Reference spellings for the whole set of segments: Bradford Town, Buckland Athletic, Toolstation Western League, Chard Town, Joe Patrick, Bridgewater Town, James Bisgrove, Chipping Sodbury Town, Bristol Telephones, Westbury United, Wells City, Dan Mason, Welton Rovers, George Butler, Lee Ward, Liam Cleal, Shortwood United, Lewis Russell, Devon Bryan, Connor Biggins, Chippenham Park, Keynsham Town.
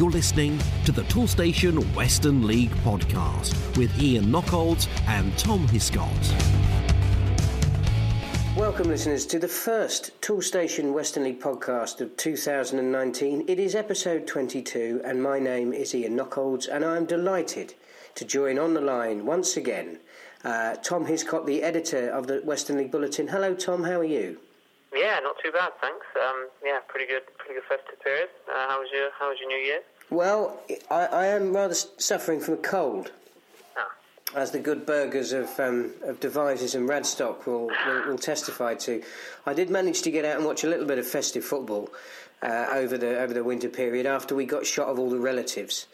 You're listening to the Toolstation Western League podcast with Ian Nockolds and Tom Hiscott. Welcome, listeners, to the first Toolstation Western League podcast of 2019. It is episode 22, and my name is Ian Nockolds, and I'm delighted to join on the line once again Tom Hiscott, the editor of the Western League Bulletin. Hello, Tom. How are you? Yeah, not too bad, thanks. Pretty good festive period. How was your New Year? Well, I am rather suffering from a cold, as the good burghers of Devizes and Radstock will testify to. I did manage to get out and watch a little bit of festive football over the winter period after we got shot of all the relatives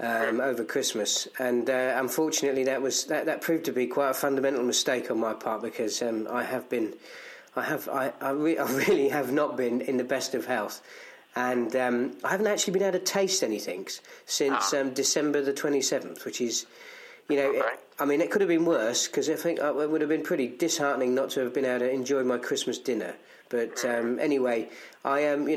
over Christmas, and unfortunately that proved to be quite a fundamental mistake on my part, because I really have not been in the best of health, and I haven't actually been able to taste anything since December the 27th, which is, it could have been worse, because I think it would have been pretty disheartening not to have been able to enjoy my Christmas dinner. But anyway, I am,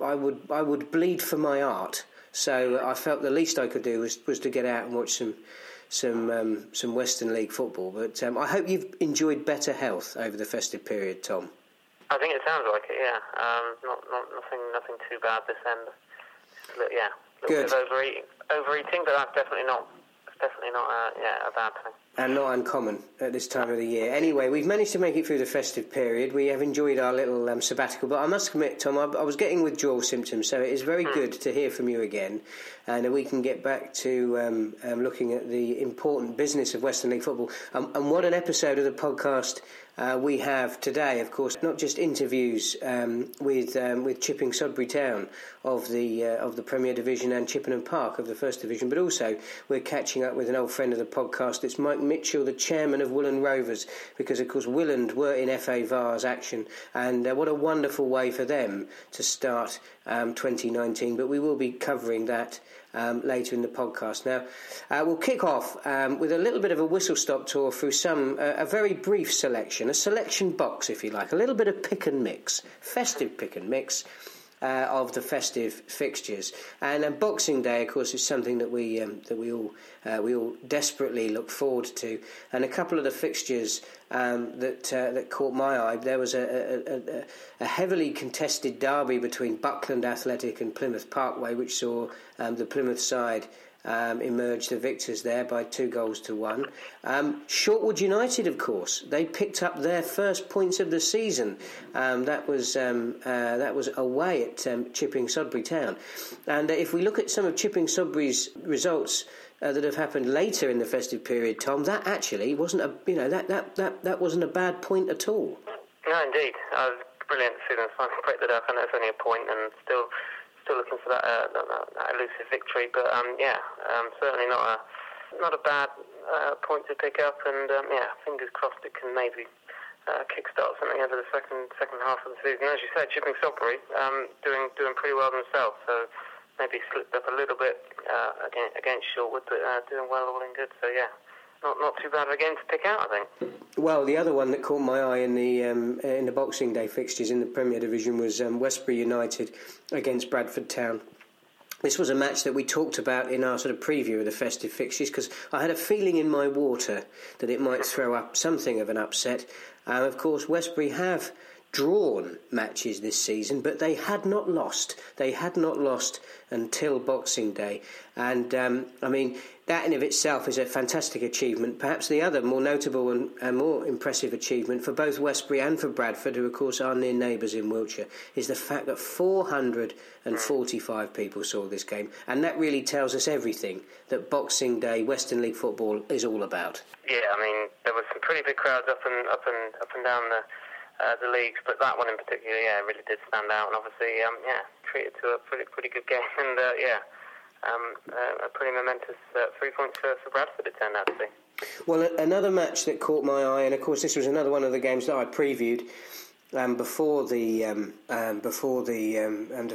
I would bleed for my art, so I felt the least I could do was to get out and watch some Western League football, but I hope you've enjoyed better health over the festive period, Tom. I think it sounds like it, yeah. Nothing too bad this end. Just a little bit of overeating, but that's definitely not a bad thing. And not uncommon at this time of the year. Anyway, we've managed to make it through the festive period. We have enjoyed our little sabbatical, but I must admit, Tom, I was getting withdrawal symptoms, so it is very good to hear from you again, and we can get back to looking at the important business of Western League football. And what an episode of the podcast we have today, of course, not just interviews with Chipping Sodbury Town of the Premier Division and Chippenham Park of the First Division, but also we're catching up with an old friend of the podcast. It's Mike Mitchell, the chairman of Willand Rovers, because of course Willand were in FA Vase action, and what a wonderful way for them to start 2019. But we will be covering that later in the podcast. Now, we'll kick off with a little bit of a whistle-stop tour through a very brief selection, a selection box, if you like, a little bit of pick and mix, festive pick and mix of the festive fixtures. And Boxing Day, of course, is something that we all desperately look forward to. And a couple of the fixtures that caught my eye. There was a heavily contested derby between Buckland Athletic and Plymouth Parkway, which saw the Plymouth side emerge the victors there by 2-1. Shortwood United, of course, they picked up their first points of the season. That was away at Chipping Sodbury Town. And if we look at some of Chipping Sodbury's results that have happened later in the festive period, Tom, that actually wasn't that wasn't a bad point at all. No, indeed, I was brilliant to see them finally break that up, and that's only a point, and still looking for that elusive victory. But certainly not a bad point to pick up, and fingers crossed it can maybe kickstart something over the second half of the season. As you said, Chipping Sodbury doing pretty well themselves, so maybe slipped up a little bit against Shortwood, but doing well, all in good. So yeah, not too bad of a game to pick out, I think. Well, the other one that caught my eye in the Boxing Day fixtures in the Premier Division was Westbury United against Bradford Town. This was a match that we talked about in our sort of preview of the festive fixtures, because I had a feeling in my water that it might throw up something of an upset. Of course, Westbury have drawn matches this season, but they had not lost. They had not lost until Boxing Day, and that in of itself is a fantastic achievement. Perhaps the other more notable and more impressive achievement for both Westbury and for Bradford, who of course are near neighbours in Wiltshire, is the fact that 445 people saw this game, and that really tells us everything that Boxing Day Western League football is all about. Yeah, there were some pretty big crowds up and down the leagues, but that one in particular, really did stand out, and obviously, treated to a pretty good game, and a pretty momentous 3 points for Bradford it turned out to be. Well, another match that caught my eye, and of course this was another one of the games that I previewed before the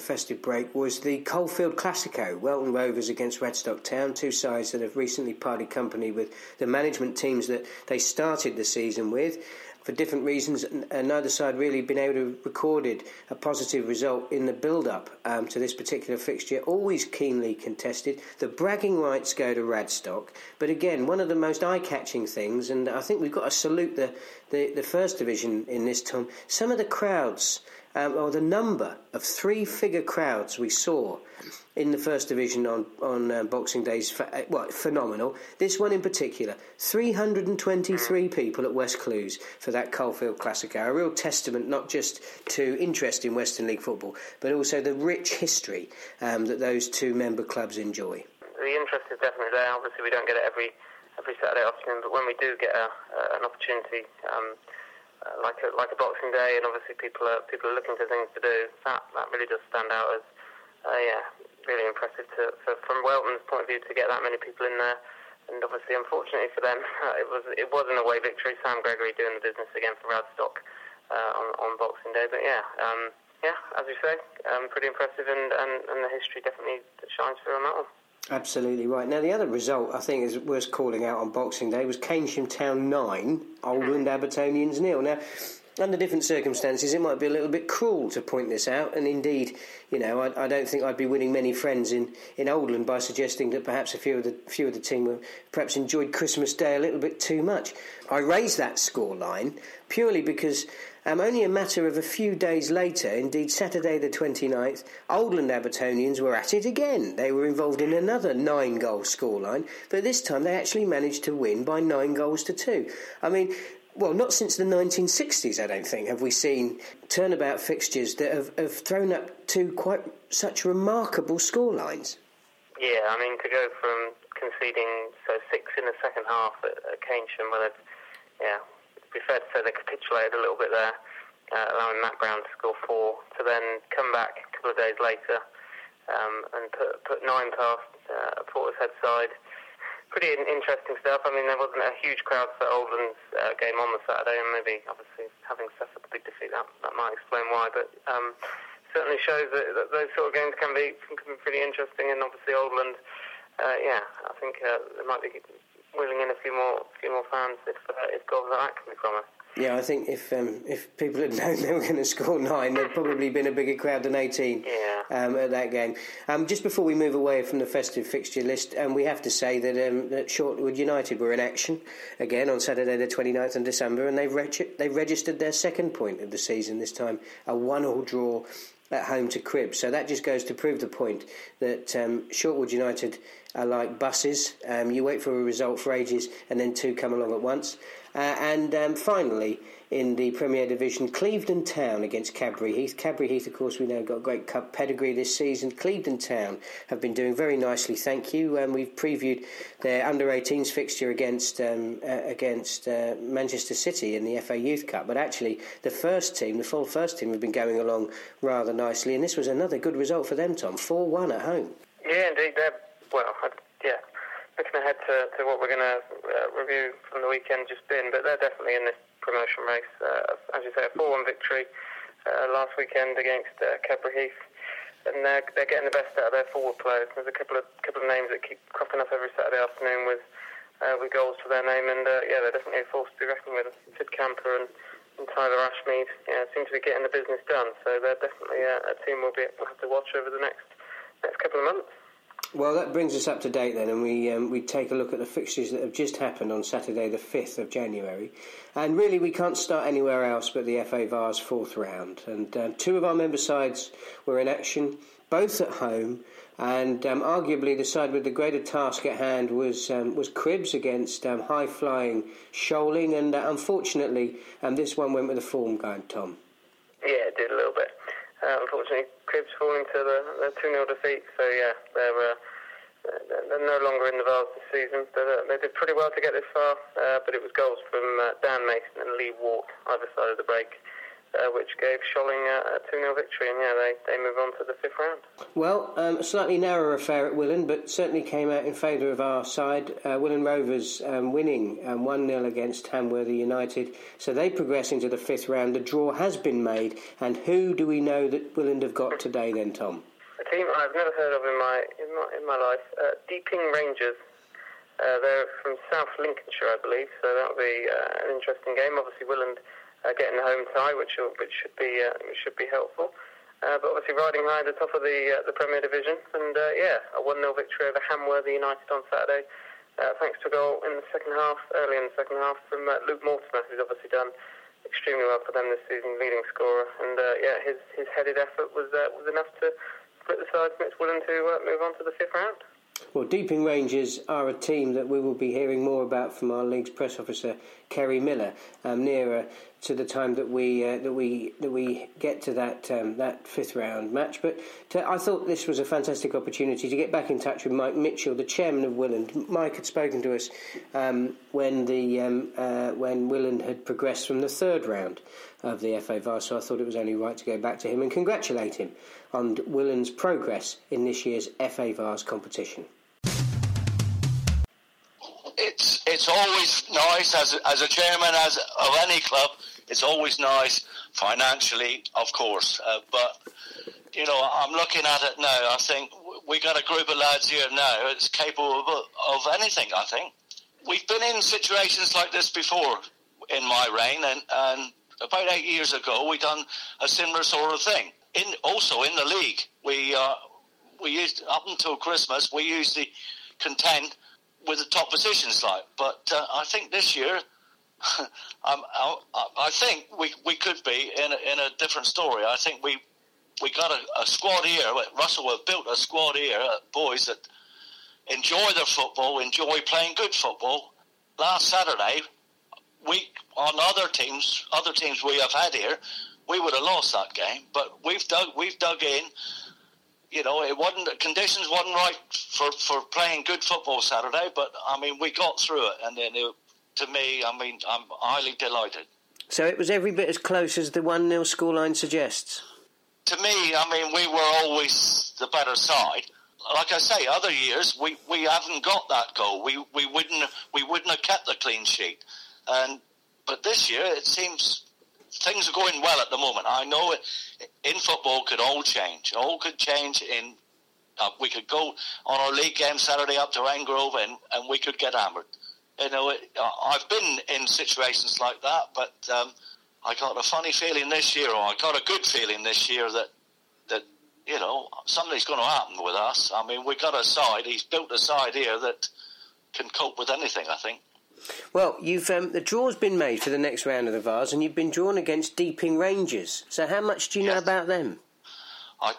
festive break, was the Coalfield Classico, Welton Rovers against Radstock Town, two sides that have recently parted company with the management teams that they started the season with. for different reasons, and neither side really been able to recorded a positive result in the build-up to this particular fixture. Always keenly contested. The bragging rights go to Radstock, but again, one of the most eye-catching things, and I think we've got to salute the First Division in this time. Some of the crowds, or the number of three-figure crowds we saw in the First Division on Boxing Day's phenomenal. This one in particular, 323 people at West Clues for that Coalfield Classic Hour. A real testament not just to interest in Western League football, but also the rich history that those two member clubs enjoy. The interest is definitely there. Obviously, we don't get it every Saturday afternoon, but when we do get an opportunity, like a Boxing Day, and obviously people are looking for things to do, that really does stand out as really impressive from Welton's point of view to get that many people in there. And obviously, unfortunately for them, it was an away victory. Sam Gregory doing the business again for Radstock on Boxing Day. But as you say, pretty impressive, and the history definitely shines through on that one. Absolutely right. Now, the other result I think is worth calling out on Boxing Day was Keynsham Town 9, Oldland Abertonians 0. Now, under different circumstances, it might be a little bit cruel to point this out, and indeed, you know, I don't think I'd be winning many friends in Oldland by suggesting that perhaps a few of the team were perhaps enjoyed Christmas Day a little bit too much. I raised that scoreline purely because only a matter of a few days later, indeed Saturday the 29th, Oldland Abertonians were at it again. They were involved in another 9-goal scoreline, but this time they actually managed to win by 9-2. I mean, well, not since the 1960s, I don't think, have we seen turnabout fixtures that have thrown up two quite such remarkable scorelines. Yeah, I mean, to go from conceding 6 in the second half at Keynsham, where it'd be fair to say they capitulated a little bit there, allowing Matt Brown to score 4, to then come back a couple of days later and put 9 past Portishead side. Pretty interesting stuff. I mean, there wasn't a huge crowd for Oldland's game on the Saturday, and maybe, obviously, having suffered the big defeat, that might explain why. But certainly shows that those sort of games can be pretty interesting. And obviously, Oldland, I think they might be wheeling in a few more fans if goals like that can be promised. Yeah, I think if people had known they were going to score 9, there'd probably been a bigger crowd than 18 at that game. Just before we move away from the festive fixture list, we have to say that Shortwood United were in action again on Saturday the 29th of December, and they've registered their second point of the season this time, a 1-1 draw at home to Cribs. So that just goes to prove the point that Shortwood United are like buses. You wait for a result for ages, and then two come along at once. And finally, in the Premier Division, Clevedon Town against Cadbury Heath. Cadbury Heath, of course, we know got a great cup pedigree this season. Clevedon Town have been doing very nicely, thank you. We've previewed their under-18s fixture against Manchester City in the FA Youth Cup. But actually, the full first team, have been going along rather nicely. And this was another good result for them, Tom, 4-1 at home. Yeah, indeed. Looking ahead to what we're going to review from the weekend just been, but they're definitely in this promotion race. As you say, a 4-1 victory last weekend against Cadbury Heath, and they're getting the best out of their forward players. There's a couple of names that keep cropping up every Saturday afternoon with goals to their name, and they're definitely a force to be reckoned with. Sid Camper and Tyler Ashmead seem to be getting the business done, so they're definitely a team we'll have to watch over the next couple of months. Well, that brings us up to date then, and we take a look at the fixtures that have just happened on Saturday the 5th of January. And really, we can't start anywhere else but the FA Vase 4th round. And two of our member sides were in action, both at home, and arguably the side with the greater task at hand was Cribs against high-flying Sholing, and unfortunately, this one went with a form guide, Tom. Yeah, it did a little bit. Unfortunately, Cribs falling to the 2-0 defeat, so they're no longer in the Vase this season. They did pretty well to get this far, but it was goals from Dan Mason and Lee Ward either side of the break, which gave Sholing a 2-0 victory, and they move on to the 5th round. Well, a slightly narrower affair at Willand, but certainly came out in favour of our side. Willand Rovers winning 1-0 against Hamworthy United, so they progress into the 5th round. The draw has been made, and who do we know that Willand have got today then, Tom? A team I've never heard of in my life, Deeping Rangers. They're from South Lincolnshire, I believe, so that'll be an interesting game. Obviously, Willand getting the home tie, which should be helpful. But obviously riding high at the top of the Premier Division, and a 1-0 victory over Hamworthy United on Saturday, thanks to a goal in the second half, early in the second half, from Luke Mortimer, who's obviously done extremely well for them this season, leading scorer, and his headed effort was enough to split the side from Willand to move on to the fifth round. Well, Deeping Rangers are a team that we will be hearing more about from our league's press officer, Kerry Miller, nearer to the time that we get to that fifth round match. But I thought this was a fantastic opportunity to get back in touch with Mike Mitchell, the chairman of Willand. Mike had spoken to us when Willand had progressed from the third round of the FA Vase, so I thought it was only right to go back to him and congratulate him on Willand's progress in this year's FA Vase competition. It's always nice as a chairman of any club. It's always nice financially, of course. But you know, I'm looking at it now. I think we got a group of lads here now that's capable of anything. I think we've been in situations like this before in my reign, and about 8 years ago we done a similar sort of thing. Also in the league, we used up until Christmas we usually contend with the top positions, like, but I think this year, I think we could be in a different story. I think we got a squad here. Russell have built a squad here, boys that enjoy their football, enjoy playing good football. Last Saturday, on other teams we have had here, we would have lost that game, but we've dug in. You know, conditions wasn't right for playing good football Saturday, but I mean, we got through it, and then I'm highly delighted. So it was every bit as close as the 1-0 scoreline suggests? To me, I mean, we were always the better side. Like I say, other years we haven't got that goal. We wouldn't have kept the clean sheet. But this year it seems things are going well at the moment. I know it, in football could all change. All could change in... we could go on our league game Saturday up to Angrove and we could get hammered. You know, I've been in situations like that, but I got a funny feeling this year, or I got a good feeling this year that you know, something's going to happen with us. I mean, we've got a side. He's built a side here that can cope with anything, I think. Well, you've the draw's been made for the next round of the Vase, and you've been drawn against Deeping Rangers. So, how much do you know about them? I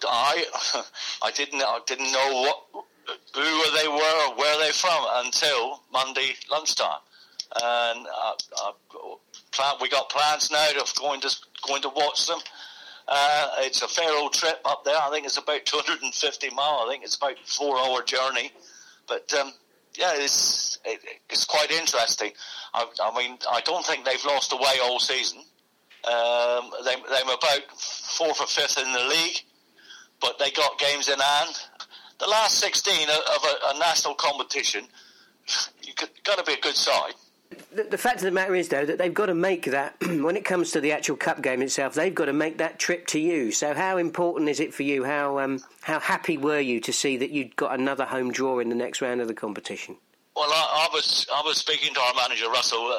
didn't know who they were or where they from until Monday lunchtime, and we got plans now of going to watch them. It's a fair old trip up there. I think it's about 250 miles. I think it's about 4-hour journey, but. Yeah, it's quite interesting. I mean, I don't think they've lost away all season. They're about fourth or fifth in the league, but they got games in hand. The last 16 of a national competition, you've got to be a good side. The fact of the matter is, though, that they've got to make that, when it comes to the actual cup game itself, they've got to make that trip to you. So how important is it for you? How happy were you to see that you'd got another home draw in the next round of the competition? Well, I was speaking to our manager, Russell,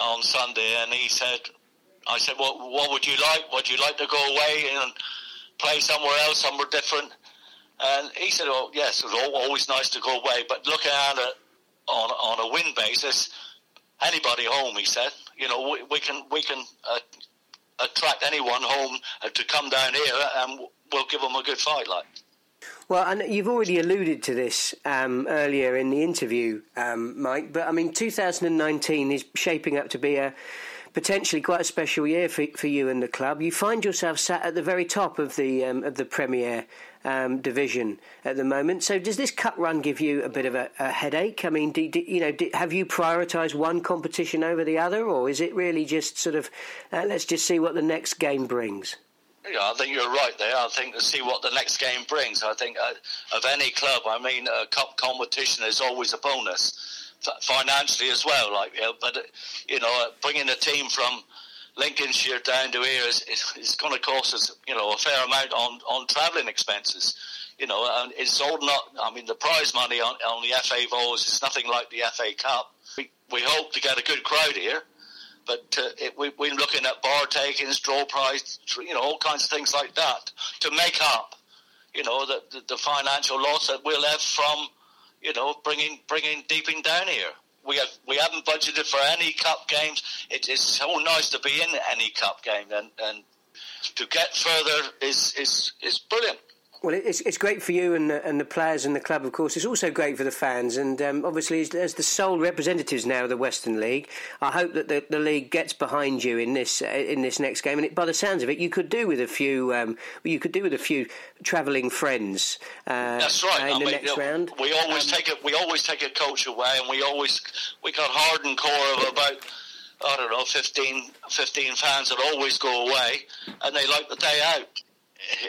on Sunday, and he said, I said, well, what would you like? Would you like to go away and play somewhere else, somewhere different? And he said, oh, yes, it was always nice to go away, but looking at it on a win basis, anybody home, he said. You know, we can attract anyone home to come down here, and we'll give them a good fight. Like, well, and you've already alluded to this earlier in the interview, Mike. But I mean, 2019 is shaping up to be a potentially quite a special year for you and the club. You find yourself sat at the very top of the Premier division at the moment. So does this cup run give you a bit of a headache? I mean, have you prioritised one competition over the other, or is it really just sort of let's just see what the next game brings? Yeah, I think you're right there. I think to see what the next game brings. I think of any club, I mean, a cup competition is always a bonus financially as well. Like, you know, but you know, bringing a team from Lincolnshire down to here is going to cost us, you know, a fair amount on travelling expenses, you know, and it's all not. I mean, the prize money on the FA Vase is nothing like the FA Cup. We hope to get a good crowd here, But we're looking at bar takings, draw prize, all kinds of things like that to make up, the financial loss that we'll have from, bringing Deeping down here. We haven't budgeted for any cup games. It's so nice to be in any cup game, and to get further is brilliant. Well, it's great for you and the players and the club, of course. It's also great for the fans, and obviously as the sole representatives now of the Western League, I hope that the league gets behind you in this next game. And by the sounds of it, you could do with a few travelling friends. That's right. In the next round, we always take a coach away, and we got hard and core of about, 15 fans that always go away, and they like the day out.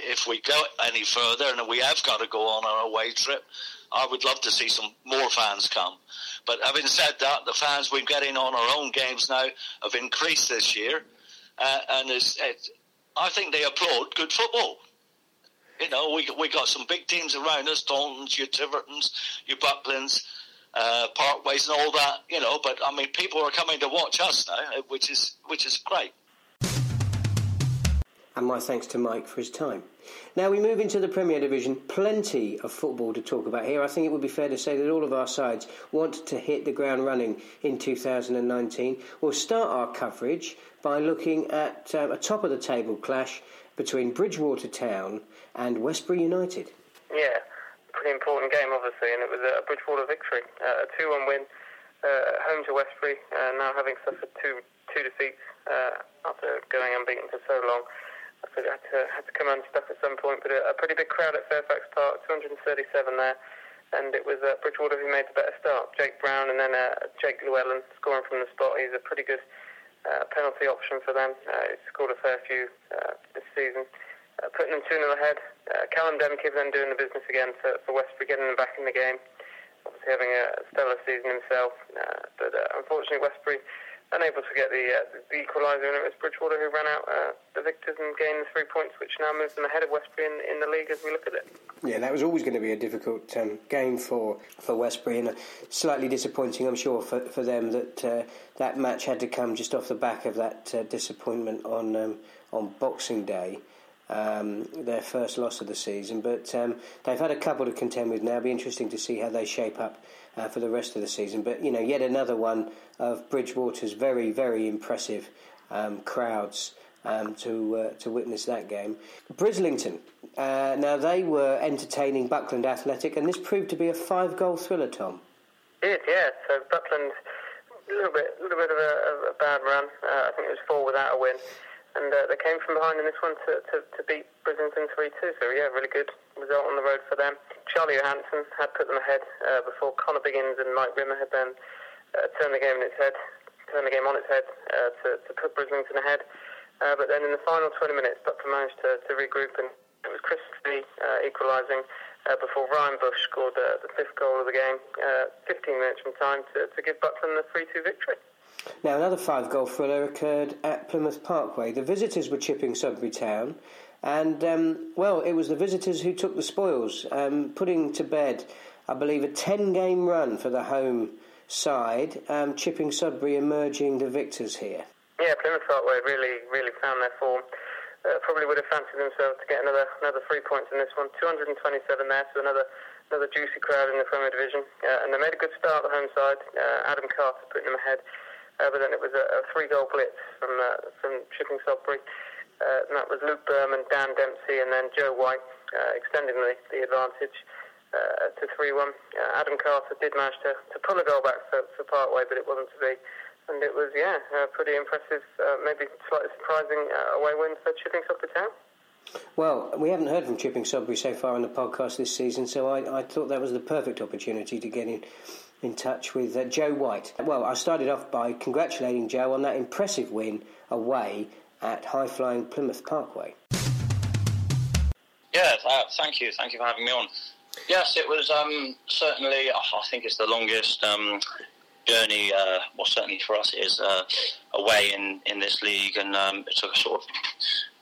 If we go any further, and we have got to go on our away trip, I would love to see some more fans come. But having said that, the fans we're getting on our own games now have increased this year, and I think they applaud good football. We got some big teams around us, Tauntons, your Tivertons, your Bucklands, Parkways and all that, but I mean, people are coming to watch us now, which is great. And my thanks to Mike for his time. Now we move into the Premier Division. Plenty of football to talk about here. I think it would be fair to say that all of our sides want to hit the ground running in 2019. We'll start our coverage by looking at a top-of-the-table clash between Bridgewater Town and Westbury United. Yeah, pretty important game, obviously, and it was a Bridgewater victory. A 2-1 win at home to Westbury, now having suffered two defeats after going unbeaten for so long. So they had to come unstuck at some point, but a pretty big crowd at Fairfax Park, 237 there, and it was Bridgewater who made the better start. Jake Brown and then Jake Llewellyn scoring from the spot. He's a pretty good penalty option for them. He's scored a fair few this season, putting them 2-0 ahead. Callum Demkiv then doing the business again for Westbury, getting them back in the game. Obviously having a stellar season himself, but unfortunately Westbury unable to get the equaliser, and it was Bridgewater who ran out the victors and gained the 3 points, which now moves them ahead of Westbury in the league as we look at it. Yeah, that was always going to be a difficult game for Westbury, and slightly disappointing, I'm sure, for them that that match had to come just off the back of that disappointment on Boxing Day, their first loss of the season. But they've had a couple to contend with now. It'll be interesting to see how they shape up for the rest of the season. But, yet another one of Bridgewater's very, very impressive crowds to witness that game. Brislington. Now, they were entertaining Buckland Athletic, and this proved to be a 5-goal thriller, Tom. It did, yeah. So Buckland, a little bit of a bad run. I think it was 4 without a win. And they came from behind in this one to beat Brislington 3-2. So, yeah, really good result on the road for them. Charlie Johansson had put them ahead before Connor Biggins and Mike Rimmer had then turned the game on its head to put Brislington ahead. But then in the final 20 minutes, Buckland managed to regroup, and it was Chris Lee equalising before Ryan Bush scored the 5th goal of the game, 15 minutes from time, to give Buckland the 3-2 victory. Now, another 5-goal thriller occurred at Plymouth Parkway. The visitors were chipping Sudbury Town, and, it was the visitors who took the spoils, putting to bed, I believe, a 10-game run for the home side, Chipping Sodbury emerging the victors here. Yeah, Plymouth Parkway really, really found their form. Probably would have fancied themselves to get another 3 points in this one. 227 there, so another juicy crowd in the Premier Division. And they made a good start, the home side. Adam Carter putting them ahead. But then it was a 3-goal blitz from Chipping Sodbury, and that was Luke Berman, Dan Dempsey, and then Joe White extending the advantage to 3-1. Adam Carter did manage to pull a goal back for Parkway, but it wasn't to be, and it was a pretty impressive, maybe slightly surprising away win for Chipping Sodbury Town. Well, we haven't heard from Chipping Sodbury so far on the podcast this season, so I thought that was the perfect opportunity to get in touch with Joe White. Well, I started off by congratulating Joe on that impressive win away at high-flying Plymouth Parkway. Yeah, thank you. Thank you for having me on. Yes, it was certainly, I think it's the longest journey, well, certainly for us, it is away in this league, and it took sort of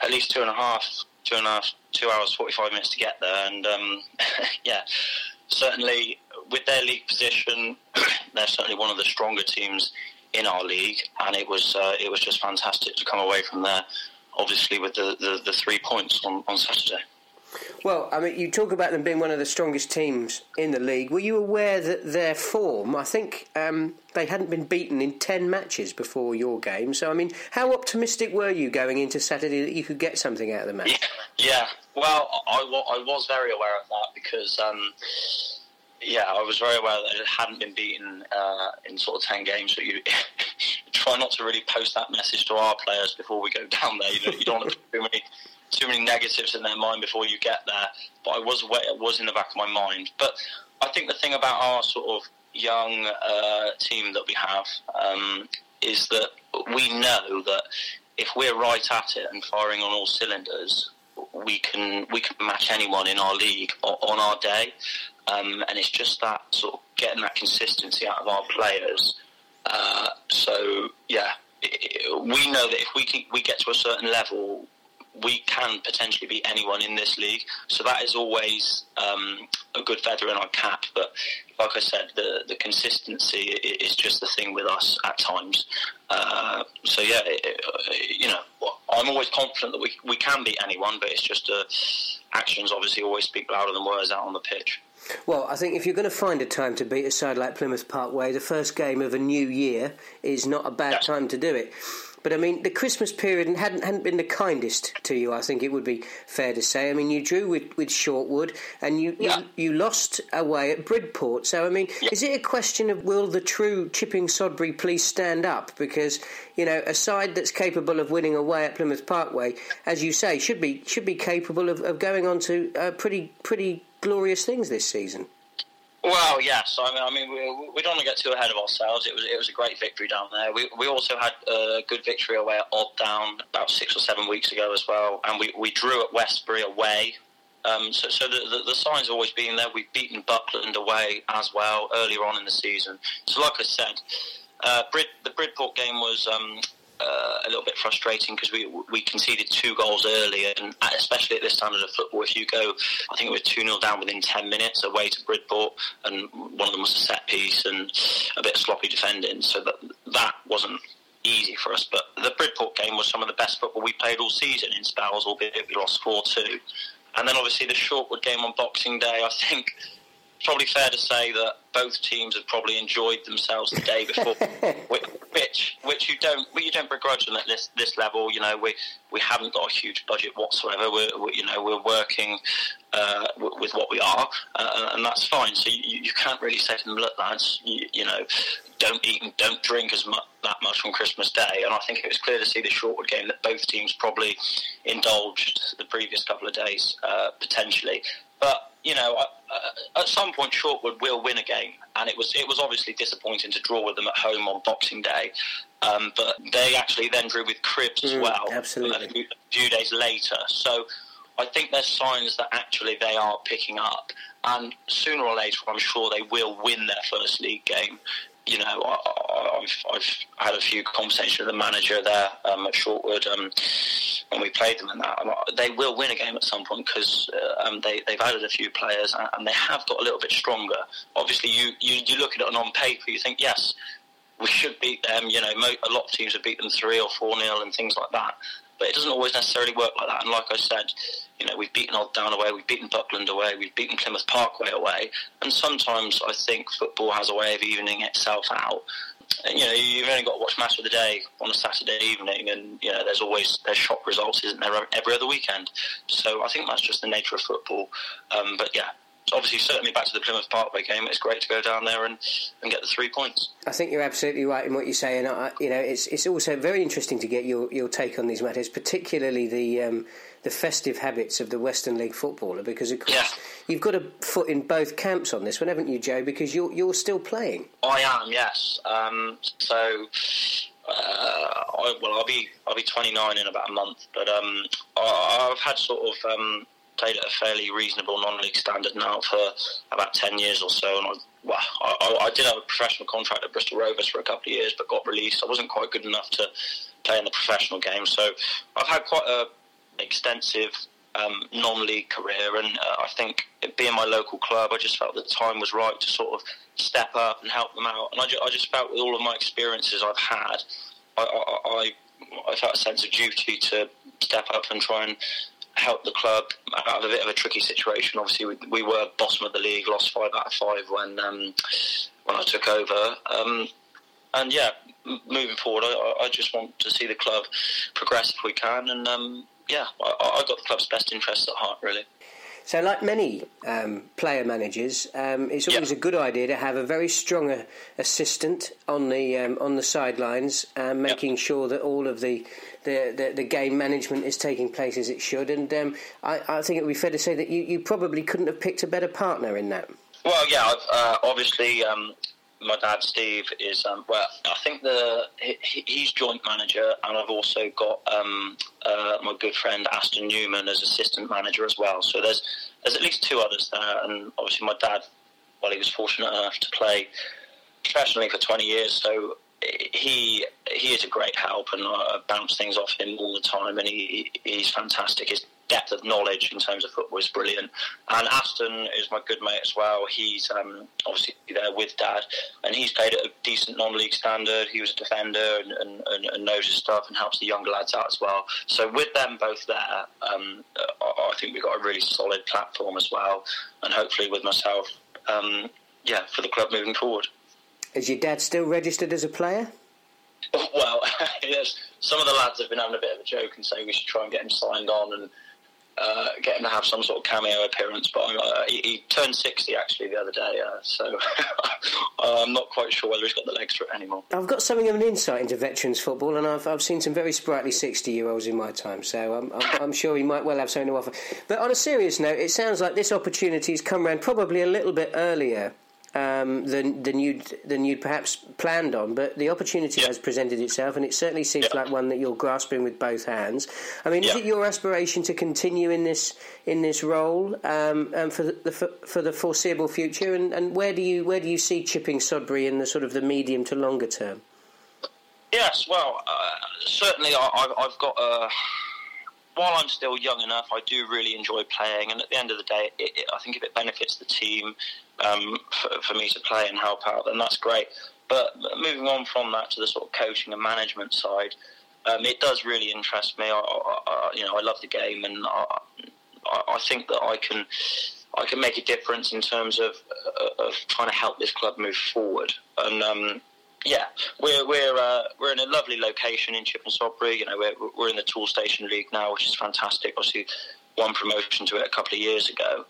at least 2 hours, 45 minutes to get there, and certainly with their league position, they're certainly one of the stronger teams in our league, and it was just fantastic to come away from there, obviously with the 3 points on Saturday. Well, I mean, you talk about them being one of the strongest teams in the league. Were you aware that their form, I think they hadn't been beaten in 10 matches before your game. So, I mean, how optimistic were you going into Saturday that you could get something out of the match? Yeah. Well, I was very aware of that because, I was very aware that it hadn't been beaten in sort of 10 games. So you try not to really post that message to our players before we go down there. You don't want to do too many negatives in their mind before you get there, but it was in the back of my mind. But I think the thing about our sort of young team that we have is that we know that if we're right at it and firing on all cylinders, we can match anyone in our league on our day, and it's just that sort of getting that consistency out of our players. We know that if we get to a certain level, we can potentially beat anyone in this league, so that is always a good feather in our cap. But like I said, the consistency is just the thing with us at times. I'm always confident that we can beat anyone, but it's just actions obviously always speak louder than words out on the pitch. Well, I think if you're going to find a time to beat a side like Plymouth Parkway, the first game of a new year is not a bad time to do it. But, I mean, the Christmas period hadn't been the kindest to you, I think it would be fair to say. I mean, you drew with Shortwood and you lost away at Bridport. So, I mean, is it a question of will the true Chipping Sodbury please stand up? Because, you know, a side that's capable of winning away at Plymouth Parkway, as you say, should be capable of going on to pretty glorious things this season. Well, yes. I mean, we don't want to get too ahead of ourselves. It was a great victory down there. We also had a good victory away at Olddown about 6 or 7 weeks ago as well, and we drew at Westbury away. So the signs always been there. We've beaten Buckland away as well earlier on in the season. So, like I said, the Bridport game was a little bit frustrating because we conceded 2 goals early, and especially at this time of the football, if you go, I think it was 2-0 down within 10 minutes away to Bridport, and one of them was a set piece and a bit of sloppy defending, so that wasn't easy for us. But the Bridport game was some of the best football we played all season in spells, albeit we lost 4-2. And then obviously the Shortwood game on Boxing Day, I think probably fair to say that both teams have probably enjoyed themselves the day before, which you don't begrudge them at this level. You know, we haven't got a huge budget whatsoever. We're working with what we are, and that's fine. So you can't really say to them, look, lads, you know, don't eat and don't drink that much on Christmas Day. And I think it was clear to see the Shortwood game that both teams probably indulged the previous couple of days potentially, but. You know, at some point, Shortwood will win a game, and it was obviously disappointing to draw with them at home on Boxing Day. But they actually then drew with Cribs as well, absolutely, a few days later. So I think there's signs that actually they are picking up, and sooner or later, I'm sure they will win their first league game. You know, I've had a few conversations with the manager there at Shortwood when we played them, and that they will win a game at some point because they've added a few players and they have got a little bit stronger. Obviously, you look at it and on paper, you think, yes, we should beat them. You know, a lot of teams have beat them 3 or 4-0 and things like that. But it doesn't always necessarily work like that. And like I said, you know, we've beaten Olddown away, we've beaten Buckland away, we've beaten Plymouth Parkway away. And sometimes I think football has a way of evening itself out. And, you know, you've only got to watch Match of the Day on a Saturday evening, and, you know, there's shock results, isn't there, every other weekend. So I think that's just the nature of football. But, yeah. Obviously, certainly back to the Plymouth Parkway game, it's great to go down there and get the 3 points. I think you're absolutely right in what you say, and it's also very interesting to get your take on these matters, particularly the festive habits of the Western League footballer, because of course you've got a foot in both camps on this one, haven't you, Joe? Because you're still playing. I am, yes. I'll be 29 in about a month, but I've had sort of. Played at a fairly reasonable non-league standard now for about 10 years or so, and I did have a professional contract at Bristol Rovers for a couple of years but got released. I wasn't quite good enough to play in the professional game, so I've had quite an extensive non-league career, and I think it being my local club, I just felt the time was right to sort of step up and help them out. And I just felt with all of my experiences I've had, I felt a sense of duty to step up and try and help the club out of a bit of a tricky situation. Obviously, we were bottom of the league, lost 5 out of 5 when I took over. And yeah, moving forward, I just want to see the club progress if we can. And yeah, I got the club's best interests at heart, really. So like many player managers, it's always a good idea to have a very strong assistant on the sidelines, making sure that all of the game management is taking place as it should. And I think it would be fair to say that you probably couldn't have picked a better partner in that. Well, yeah, obviously... my dad, Steve, is, well, I think he's joint manager, and I've also got my good friend Aston Newman as assistant manager as well. So there's at least 2 others there, and obviously my dad, well, he was fortunate enough to play professionally for 20 years, so he is a great help, and I bounce things off him all the time, and he's fantastic. His depth of knowledge in terms of football is brilliant. And Aston is my good mate as well. He's obviously there with Dad, and he's played at a decent non-league standard. He was a defender and knows his stuff and helps the younger lads out as well. So with them both there, I think we've got a really solid platform as well, and hopefully with myself, for the club moving forward. Is your dad still registered as a player? Well, yes. Some of the lads have been having a bit of a joke and say we should try and get him signed on and get him to have some sort of cameo appearance. But he turned 60 actually the other day, so I'm not quite sure whether he's got the legs for it anymore. I've got something of an insight into veterans football, and I've seen some very sprightly 60-year-olds in my time, so I'm sure he might well have something to offer. But on a serious note, it sounds like this opportunity's come round probably a little bit earlier than you'd perhaps planned on, but the opportunity has presented itself, and it certainly seems like one that you're grasping with both hands. I mean, is it your aspiration to continue in this role for the foreseeable future? And where do you see Chipping Sodbury in the sort of the medium to longer term? Yes, well, certainly I've got a. While I'm still young enough, I do really enjoy playing, and at the end of the day, I think if it benefits the team for me to play and help out, then that's great. But moving on from that to the sort of coaching and management side, it does really interest me. I love the game, and I think that I can make a difference in terms of trying to help this club move forward. And yeah, we're in a lovely location in Chipping Sodbury. You know, we're in the Toolstation League now, which is fantastic. Obviously, won promotion to it a couple of years ago,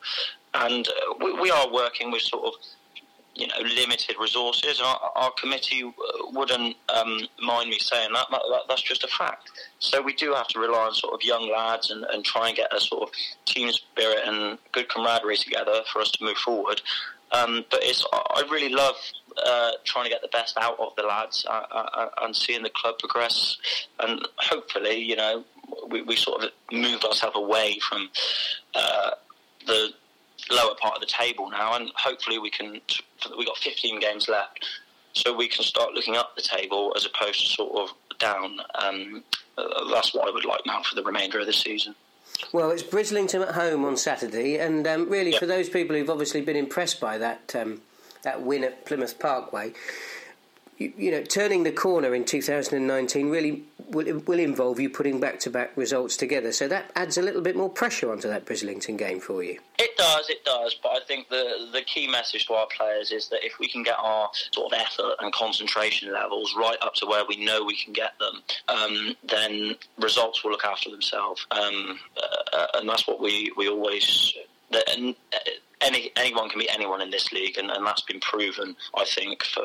and we are working with sort of limited resources. And our committee wouldn't mind me saying that. That's just a fact. So we do have to rely on sort of young lads and try and get a sort of team spirit and good camaraderie together for us to move forward. But I really love trying to get the best out of the lads and seeing the club progress. And hopefully, we sort of move ourselves away from the lower part of the table now. And hopefully we've got 15 games left, so we can start looking up the table as opposed to sort of down. That's what I would like now for the remainder of the season. Well, it's Brislington at home on Saturday, and really for those people who've obviously been impressed by that win at Plymouth Parkway, turning the corner in 2019 really will involve you putting back-to-back results together. So that adds a little bit more pressure onto that Brislington game for you. It does. But I think the key message to our players is that if we can get our sort of effort and concentration levels right up to where we know we can get them, then results will look after themselves. And that's what we always... Anyone can be anyone in this league, and that's been proven, I think, for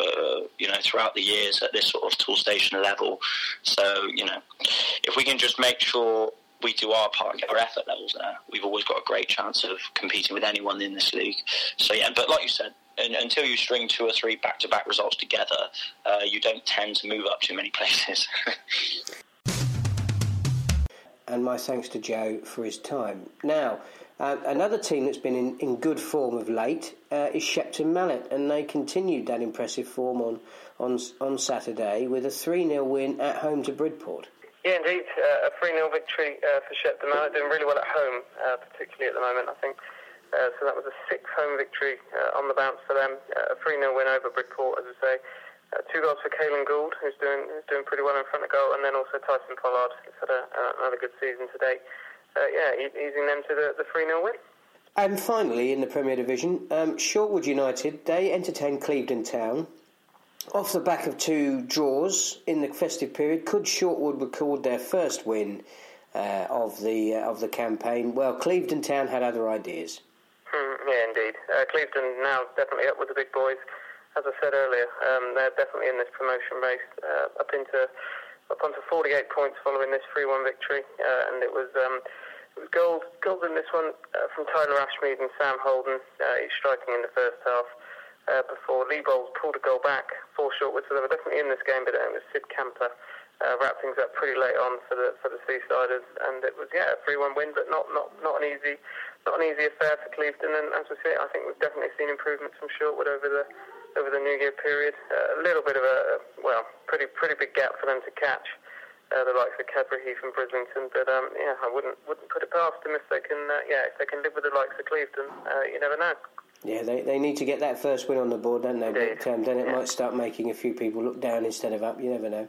throughout the years at this sort of Toolstation level. So if we can just make sure we do our part and get our effort levels there, we've always got a great chance of competing with anyone in this league. So yeah, but like you said, until you string 2 or 3 back-to-back results together, you don't tend to move up too many places. And my thanks to Joe for his time. Now, another team that's been in good form of late is Shepton Mallet, and they continued that impressive form on Saturday with a 3-0 win at home to Bridport. Yeah, indeed. A 3-0 victory for Shepton. They're doing really well at home, particularly at the moment, I think. So that was a sixth home victory on the bounce for them. A 3-0 win over Bridport, as I say. 2 goals for Caelan Gould, who's doing pretty well in front of goal, and then also Tyson Pollard, who's had another good season today. Easing them to the 3-0 win. And finally, in the Premier Division, Shortwood United, they entertained Clevedon Town. Off the back of 2 draws in the festive period, could Shortwood record their first win of the campaign? Well, Clevedon Town had other ideas. Yeah, indeed. Clevedon now definitely up with the big boys. As I said earlier, they're definitely in this promotion race, up onto 48 points following this 3-1 victory, and it was gold in this one from Tyler Ashmead and Sam Holden, each striking in the first half, before Lee Bowles pulled a goal back for Shortwood, so they were definitely in this game, but it was Sid Camper wrapped things up pretty late on for the Seasiders, and it was a 3-1 win, but not an easy affair for Clevedon, and as we say, I think we've definitely seen improvements from Shortwood over the New Year period. A little bit of a pretty big gap for them to catch the likes of Cadbury Heath and Brislington, but I wouldn't put it past them if they can if they can live with the likes of Clevedon. You never know. Yeah, they need to get that first win on the board, don't they? But then it might start making a few people look down instead of up. You never know.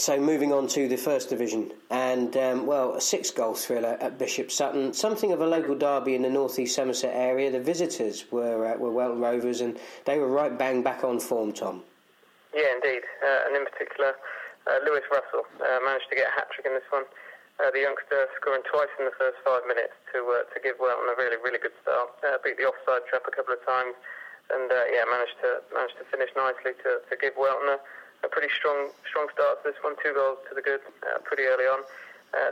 So moving on to the First Division, and a 6-goal thriller at Bishop Sutton, something of a local derby in the North East Somerset area. The visitors were Welton Rovers, and they were right bang back on form, Tom. Yeah, indeed, and in particular, Lewis Russell managed to get a hat-trick in this one. The youngster scoring twice in the first 5 minutes to give Welton a really, really good start. Beat the offside trap a couple of times, and managed to finish nicely to give Welton a pretty strong start to this one. 2 goals to the good pretty early on,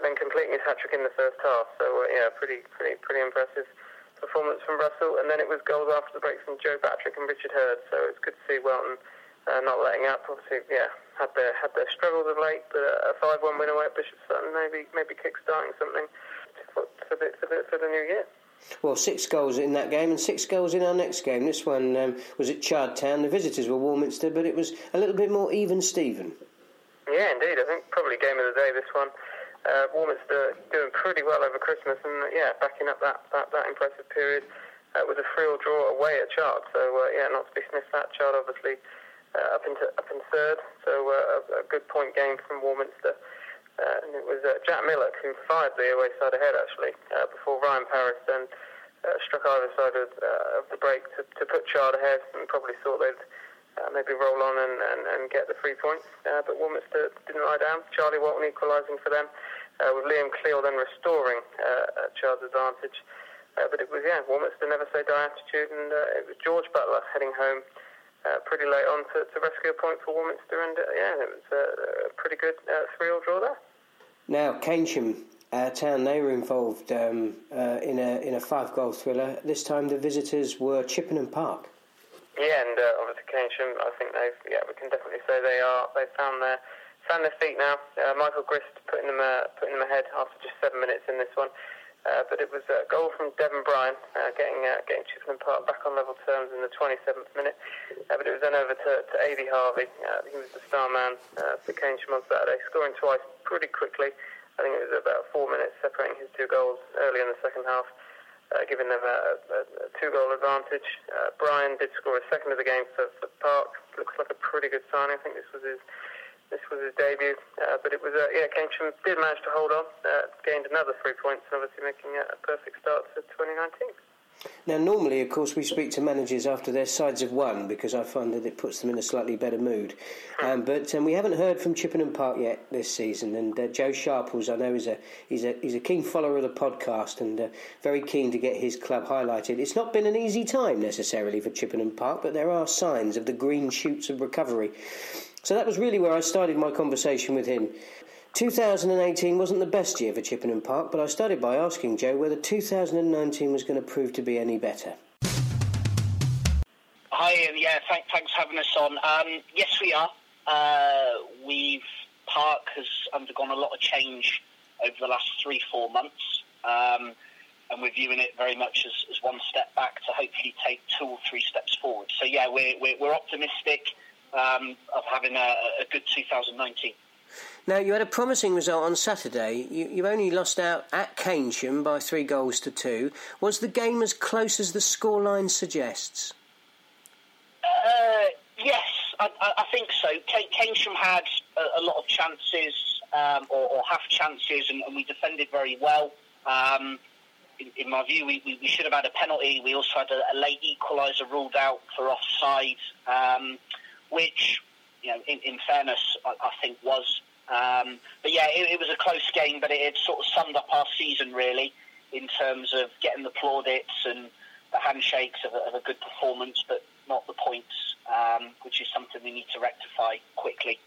then completing his hat-trick in the first half. So, pretty impressive performance from Russell. And then it was goals after the break from Joe Patrick and Richard Hurd. So it's good to see Welton not letting up. Obviously, had their struggles of late, but a 5-1 win away at Bishop Sutton maybe kick-starting something for the new year. Well, 6 goals in that game and 6 goals in our next game. This one was at Chard Town. The visitors were Warminster, but it was a little bit more even-steven. Yeah, indeed. I think probably game of the day, this one. Warminster doing pretty well over Christmas and, backing up that impressive period. It was a 3-3 draw away at Chard, so, not to be sniffed at. Chard, obviously, up in third, so a good point game from Warminster. And it was Jack Millock who fired the away side ahead, actually, before Ryan Paris then struck either side of the break to put Chard ahead, and probably thought they'd maybe roll on and get the 3 points. But Warminster didn't lie down. Charlie Walton equalising for them, with Liam Cleal then restoring Chard's advantage. But it was, Warminster never say die attitude, and it was George Butler heading home pretty late on to rescue a point for Warminster, and, it was a pretty good 3-3 draw there. Now, Keynsham Town, they were involved in a 5-goal thriller. This time the visitors were Chippenham Park. Yeah, and obviously Keynsham, I think we can definitely say they found their feet now. Michael Grist putting them ahead after just 7 minutes in this one. But it was a goal from Devon Bryan, getting Chippenham Park back on level terms in the 27th minute. But it was then over to Avey Harvey. He was the star man for Keynsham on Saturday, scoring twice pretty quickly. I think it was about 4 minutes separating his 2 goals early in the second half, giving them a 2-goal advantage. Bryan did score a second of the game for Park. Looks like a pretty good signing. I think this was his debut, but it was Keynsham did manage to hold on, gained another 3 points, and obviously making a perfect start to 2019. Now, normally, of course, we speak to managers after their sides have won, because I find that it puts them in a slightly better mood. But we haven't heard from Chippenham Park yet this season, and Joe Sharples, I know, is a keen follower of the podcast and very keen to get his club highlighted. It's not been an easy time necessarily for Chippenham Park, but there are signs of the green shoots of recovery. So that was really where I started my conversation with him. 2018 wasn't the best year for Chippenham Park, but I started by asking Joe whether 2019 was going to prove to be any better. Hi, Ian. Yeah, thanks for having us on. Yes, we are. Park has undergone a lot of change over the last 3-4 months, and we're viewing it very much as one step back to hopefully take 2 or 3 steps forward. So yeah, we're optimistic of having a good 2019. Now, you had a promising result on Saturday. You only lost out at Keynsham by 3-2. Was the game as close as the scoreline suggests? Yes, I think so. Keynsham had a lot of chances, or half chances, and we defended very well. In my view, we should have had a penalty. We also had a late equaliser ruled out for offside, which, you know, in fairness, I think was. But yeah, it was a close game, but it sort of summed up our season really in terms of getting the plaudits and the handshakes of a good performance, but not the points, which is something we need to rectify quickly.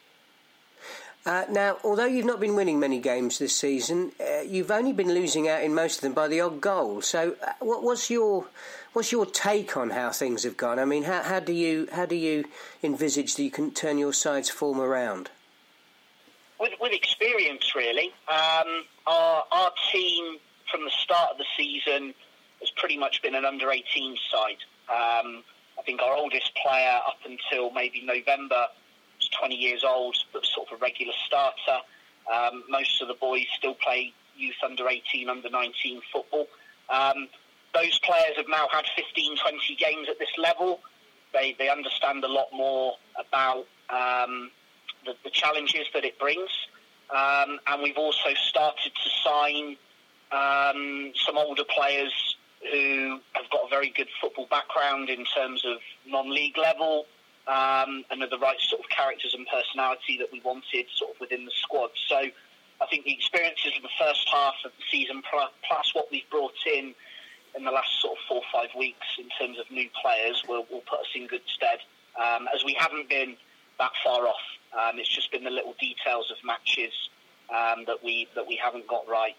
Now, although you've not been winning many games this season, you've only been losing out in most of them by the odd goal. So, what's your take on how things have gone? I mean, how do you envisage that you can turn your side's form around? With experience, really. Our team from the start of the season has pretty much been an under-18 side. I think our oldest player up until maybe November was 20 years old, but sort of a regular starter. Most of the boys still play youth under 18, under 19 football. Those players have now had 15, 20 games at this level. They understand a lot more about the challenges that it brings. And we've also started to sign some older players who have got a very good football background in terms of non-league level, and are the right sort of characters and personality that we wanted sort of within the squad. So I think the experiences of the first half of the season, plus what we've brought in the last sort of 4 or 5 weeks in terms of new players, will put us in good stead, as we haven't been that far off. It's just been the little details of matches that we haven't got right.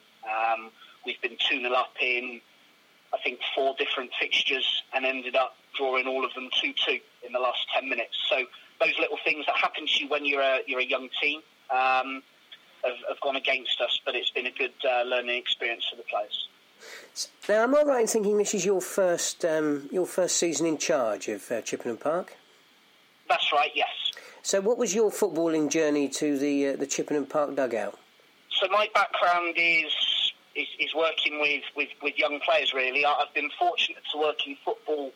We've been 2-0 up in, I think, 4 different fixtures and ended up drawing all of them 2-2 in the last 10 minutes. So those little things that happen to you when you're a young team have gone against us, but it's been a good learning experience for the players. Now, am I right in thinking this is your first season in charge of Chippenham Park? That's right, yes. So what was your footballing journey to the Chippenham Park dugout? So my background is working with young players, really. I've been fortunate to work in football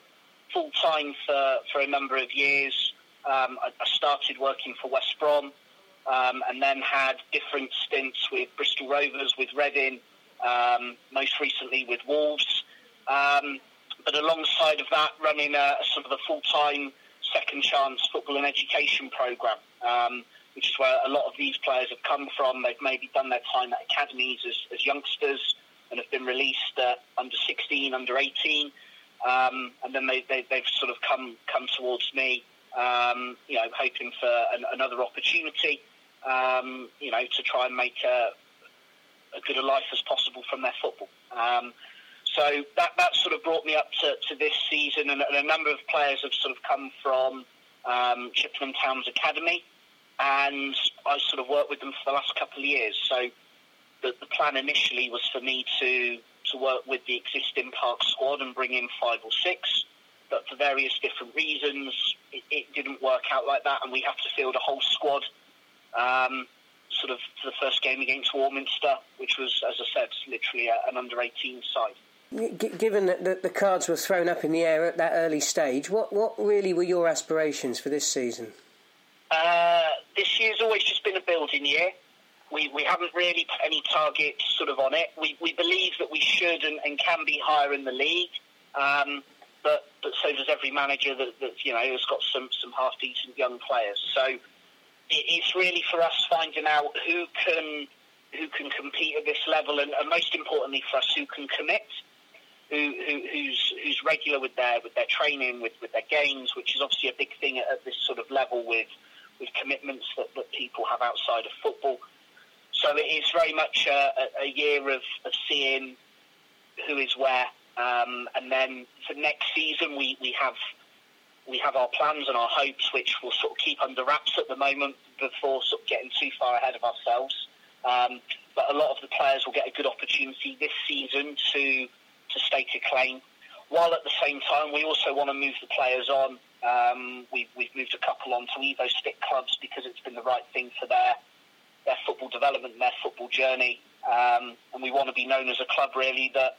full-time for a number of years. I started working for West Brom, and then had different stints with Bristol Rovers, with Reading, most recently with Wolves. But alongside of that, running a full-time second chance football and education programme, which is where a lot of these players have come from. They've maybe done their time at academies as youngsters and have been released under 16, under 18, and then they've sort of come towards me, hoping for another opportunity, to try and make a good a life as possible from their football. So that sort of brought me up to this season, and a number of players have sort of come from Chippenham Town's academy. And I sort of worked with them for the last couple of years. So the plan initially was for me to work with the existing Park squad and bring in 5 or 6. But for various different reasons, it didn't work out like that. And we have to field a whole squad sort of for the first game against Warminster, which was, as I said, literally an under-18 side. Given that the cards were thrown up in the air at that early stage, what really were your aspirations for this season? This year's always just been a building year. We haven't really put any targets sort of on it. We believe that we should and can be higher in the league, but so does every manager that has got some half-decent young players. So it's really for us finding out who can compete at this level, and most importantly for us, who can commit, who's regular with their training, with their games, which is obviously a big thing at this sort of level with commitments that people have outside of football. So it is very much a year of seeing who is where. And then for next season, we have our plans and our hopes, which we'll sort of keep under wraps at the moment before sort of getting too far ahead of ourselves. But a lot of the players will get a good opportunity this season to stake a claim. While at the same time, we also want to move the players on. We've moved a couple on to Evo Stick clubs because it's been the right thing for their football development and their football journey. And we want to be known as a club, really, that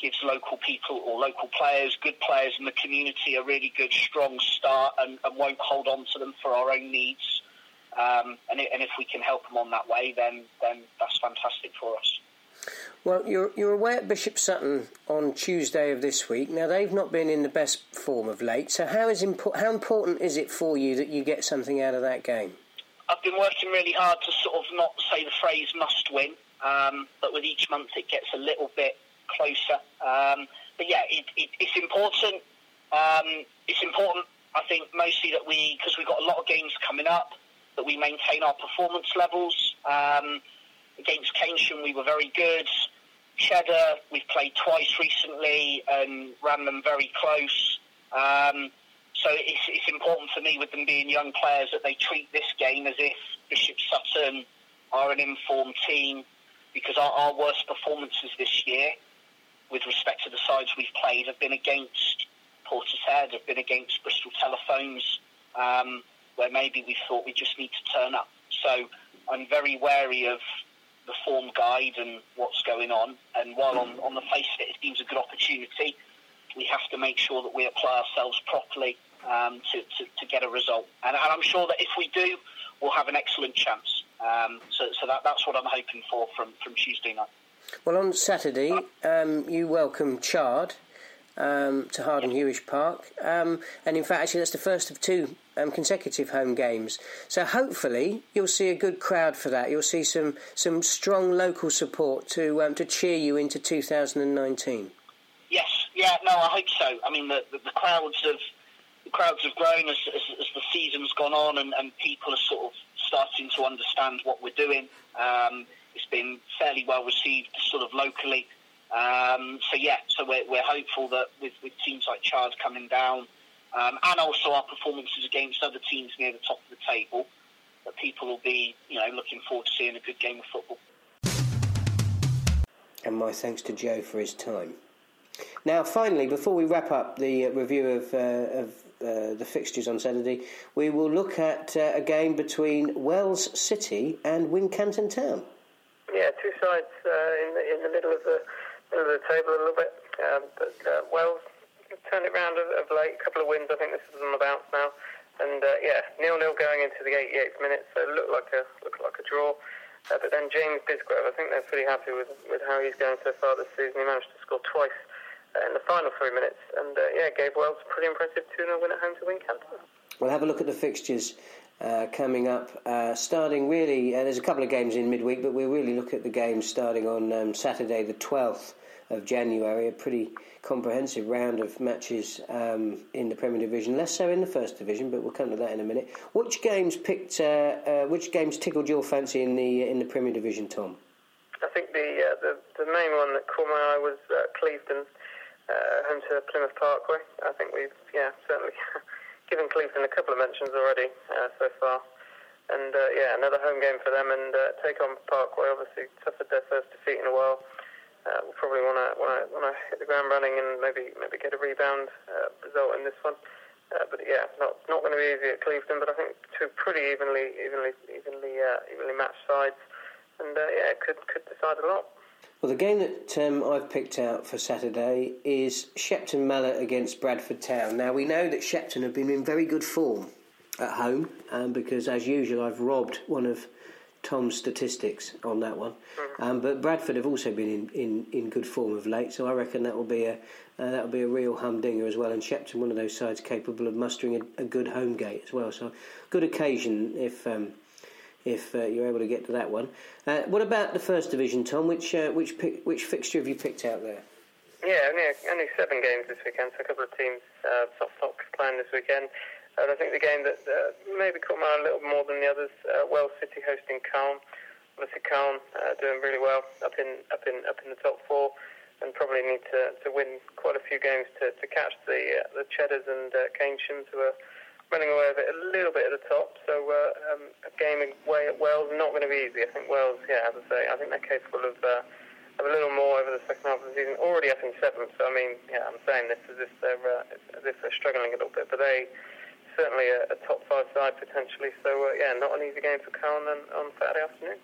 gives local people or local players, good players in the community, a really good, strong start and won't hold on to them for our own needs. And if we can help them on that way, then that's fantastic for us. Well, you're away at Bishop Sutton on Tuesday of this week. Now, they've not been in the best form of late, so how important is it for you that you get something out of that game? I've been working really hard to sort of not say the phrase must win, but with each month it gets a little bit closer. But yeah, it's important. It's important, I think, mostly that because we've got a lot of games coming up, that we maintain our performance levels. Against Keynsham, we were very good. Cheddar, we've played twice recently and ran them very close. So it's important for me, with them being young players, that they treat this game as if Bishop Sutton are an informed team, because our worst performances this year, with respect to the sides we've played, have been against Portishead, have been against Bristol Telephones, where maybe we thought we just need to turn up. So I'm very wary of the form guide and what's going on. And while on the face of it, it seems a good opportunity, we have to make sure that we apply ourselves properly to get a result. And I'm sure that if we do, we'll have an excellent chance. So that's what I'm hoping for from Tuesday night. Well, on Saturday, you welcome Chard to Hardham Hewish Park. And in fact, actually, that's the first of two consecutive home games. So hopefully you'll see a good crowd for that. You'll see some strong local support to cheer you into 2019. Yes, yeah, no, I hope so. I mean, the crowds have grown as the season's gone on, and people are sort of starting to understand what we're doing. It's been fairly well received sort of locally. So we're hopeful that with teams like Chard coming down, and also our performances against other teams near the top of the table, that people will be, looking forward to seeing a good game of football. And my thanks to Joe for his time. Now, finally, before we wrap up the review of the fixtures on Saturday, we will look at a game between Wells City and Wincanton Town. Yeah, two sides in the middle of the table a little bit, but Wells turned it round of late, a couple of wins. I think this is on the bounce now, and 0-0 going into the 88th minute, so it looked like a draw. But then James Bisgrove, I think they're pretty happy with how he's going so far this season. He managed to score twice in the final 3 minutes, and gave Wells a pretty impressive 2-0 win at home to Wincanton. We'll have a look at the fixtures coming up, starting really, there's a couple of games in midweek, but we'll really look at the games starting on Saturday the 12th of January, a pretty comprehensive round of matches in the Premier Division, less so in the First Division, but we'll come to that in a minute. Which games tickled your fancy in the Premier Division, Tom? I think the main one that caught my eye was Clevedon. Home to Plymouth Parkway. I think we've certainly given Clevedon a couple of mentions already so far, and another home game for them, and take on Parkway. Obviously suffered their first defeat in a while. We'll probably want to hit the ground running and maybe get a rebound result in this one. But not going to be easy at Clevedon. But I think two pretty evenly matched sides, and it could decide a lot. Well, the game that I've picked out for Saturday is Shepton Mallet against Bradford Town. Now, we know that Shepton have been in very good form at home, because, as usual, I've robbed one of Tom's statistics on that one. But Bradford have also been in good form of late, so I reckon that will be a real humdinger as well. And Shepton, one of those sides capable of mustering a good home gate as well. So, good occasion if you're able to get to that one. What about the First Division, Tom? Which fixture have you picked out there? Yeah, only 7 games this weekend, so a couple of teams soft playing this weekend. And I think the game that maybe caught my eye a little more than the others, Wells City hosting Calm. obviously Calne doing really well up in the top four, and probably need to win quite a few games to catch the Cheddars and Keynsham, who are running away with it a little bit at the top. So a game away at Wales not going to be easy. I think Wales, as I say, I think they're capable of a little more over the second half of the season. Already up in seventh. So I mean, I'm saying this as if they're struggling a little bit, but they. Certainly a top five side potentially, so not an easy game for Calne on Saturday afternoon.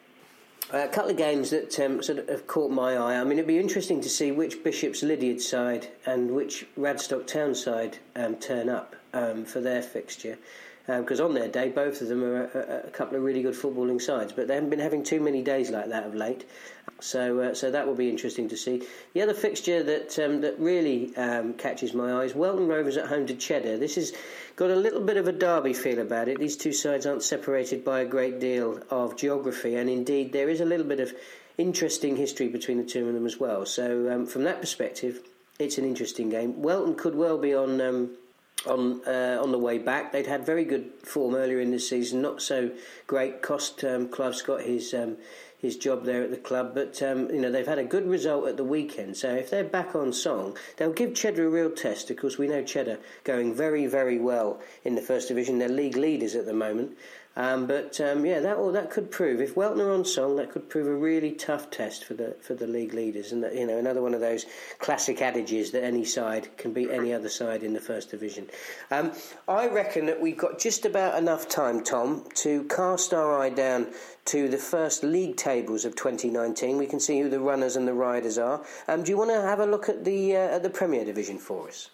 A couple of games that sort of have caught my eye. I mean, it'd be interesting to see which Bishop's Lydiard side and which Radstock Town side turn up for their fixture, because on their day both of them are a couple of really good footballing sides, but they haven't been having too many days like that of late, so that will be interesting to see. The other fixture that really catches my eye is Welton Rovers at home to Cheddar. This has got a little bit of a derby feel about it. These two sides aren't separated by a great deal of geography, and indeed there is a little bit of interesting history between the two of them as well, so from that perspective it's an interesting game. Welton could well be on the way back. They'd had very good form earlier in this season, not so great, cost Clive Scott his job there at the club, but they've had a good result at the weekend, so if they're back on song they'll give Cheddar a real test. Of course, we know Cheddar going very, very well in the First Division. They're league leaders at the moment, that could prove, if Welton are on song, that could prove a really tough test for the league leaders, and another one of those classic adages that any side can beat any other side in the First Division. I reckon that we've got just about enough time, Tom, to cast our eye down to the first league tables of 2019. We can see who the runners and the riders are. Do you want to have a look at the Premier Division for us?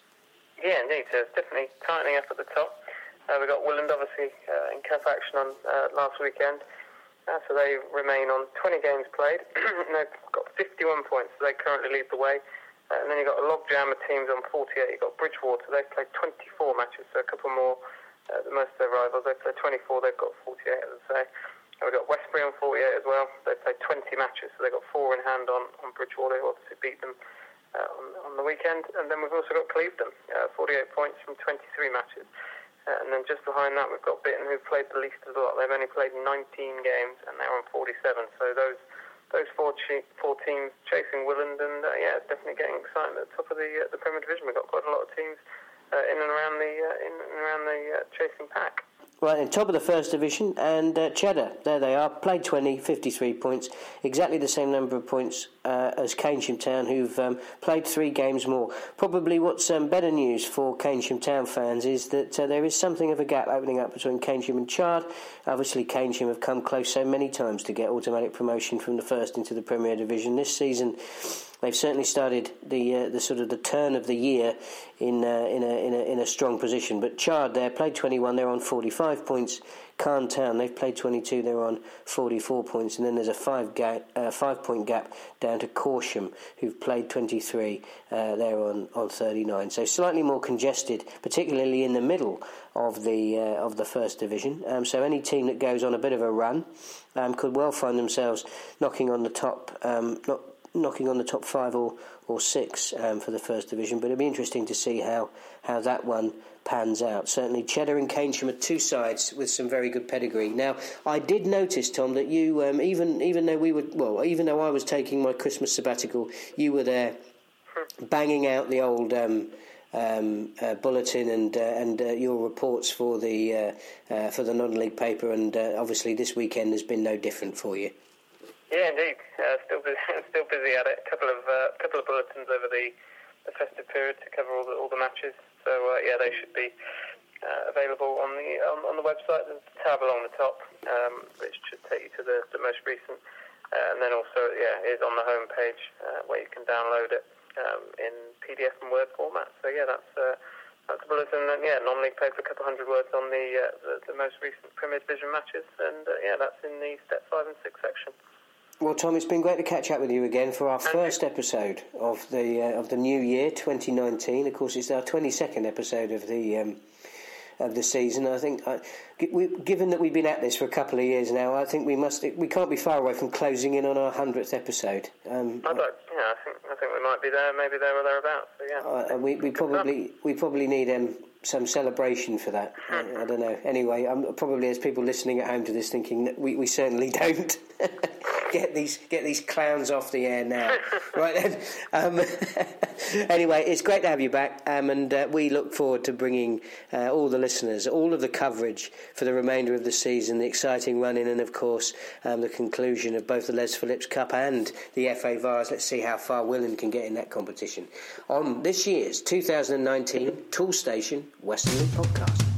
Yeah, indeed. So it's definitely tightening up at the top. We've got Willand, obviously, in cup action on last weekend. So they remain on 20 games played. They've got 51 points, so they currently lead the way. And then you've got a logjam of teams on 48. You've got Bridgewater. They've played 24 matches, so a couple more than most of their rivals. They've played 24. They've got 48, as I say. We've got Westbury on 48 as well. They've played 20 matches, so they've got four in hand on Bridgewater, who obviously beat them on the weekend. And then we've also got Clevedon, 48 points from 23 matches. And then just behind that, we've got Bitton, who played the least of the lot. They've only played 19 games, and they're on 47. So those four teams chasing Willand, and it's definitely getting exciting at the top of the Premier Division. We've got quite a lot of teams in and around the chasing pack. Right, in top of the First Division, and Cheddar, there they are, played 20, 53 points, exactly the same number of points as Keynsham Town, who've played three games more. Probably what's better news for Keynsham Town fans is that there is something of a gap opening up between Keynsham and Chard. Obviously, Keynsham have come close so many times to get automatic promotion from the First into the Premier Division. This season, they've certainly started the sort of the turn of the year in a strong position. But Chard there played 21, they're on 45 points. Calne Town, they've played 22, they're on 44 points, and then there's a 5 point gap down to Corsham, who've played 23, they're on 39. So slightly more congested, particularly in the middle of the First Division. So any team that goes on a bit of a run could well find themselves knocking on the top. Knocking on the top five or six for the First Division, but it'll be interesting to see how that one pans out. Certainly Cheddar and Keynsham are two sides with some very good pedigree. Now, I did notice, Tom, that you even though I was taking my Christmas sabbatical, you were there banging out the old bulletin and your reports for the non-league paper, and obviously this weekend has been no different for you. Yeah, indeed. Still busy at it. A couple of bulletins over the festive period to cover all the matches. So they should be available on the website. There's a tab along the top, which should take you to the most recent, and then also is on the homepage where you can download it in PDF and Word format. So that's the bulletin. And non-league paper, a couple hundred words on the most recent Premier Division matches, and that's in the Step 5 and 6 section. Well, Tom, it's been great to catch up with you again for our first episode of the new year, 2019. Of course, it's our 22nd episode of the season. I think, given that we've been at this for a couple of years now, I think we can't be far away from closing in on our 100th episode. I'd like to yeah, I think we might be there, maybe there or thereabouts. So, yeah. We probably need some celebration for that. I don't know. Anyway, probably there's people listening at home to this thinking that we certainly don't. Get these clowns off the air now. Right then. Anyway, it's great to have you back, and we look forward to bringing all the listeners, all of the coverage for the remainder of the season, the exciting run-in, and of course the conclusion of both the Les Phillips Cup and the FA Vase. Let's see how far Willand can get in that competition on this year's 2019 Toolstation Western League podcast.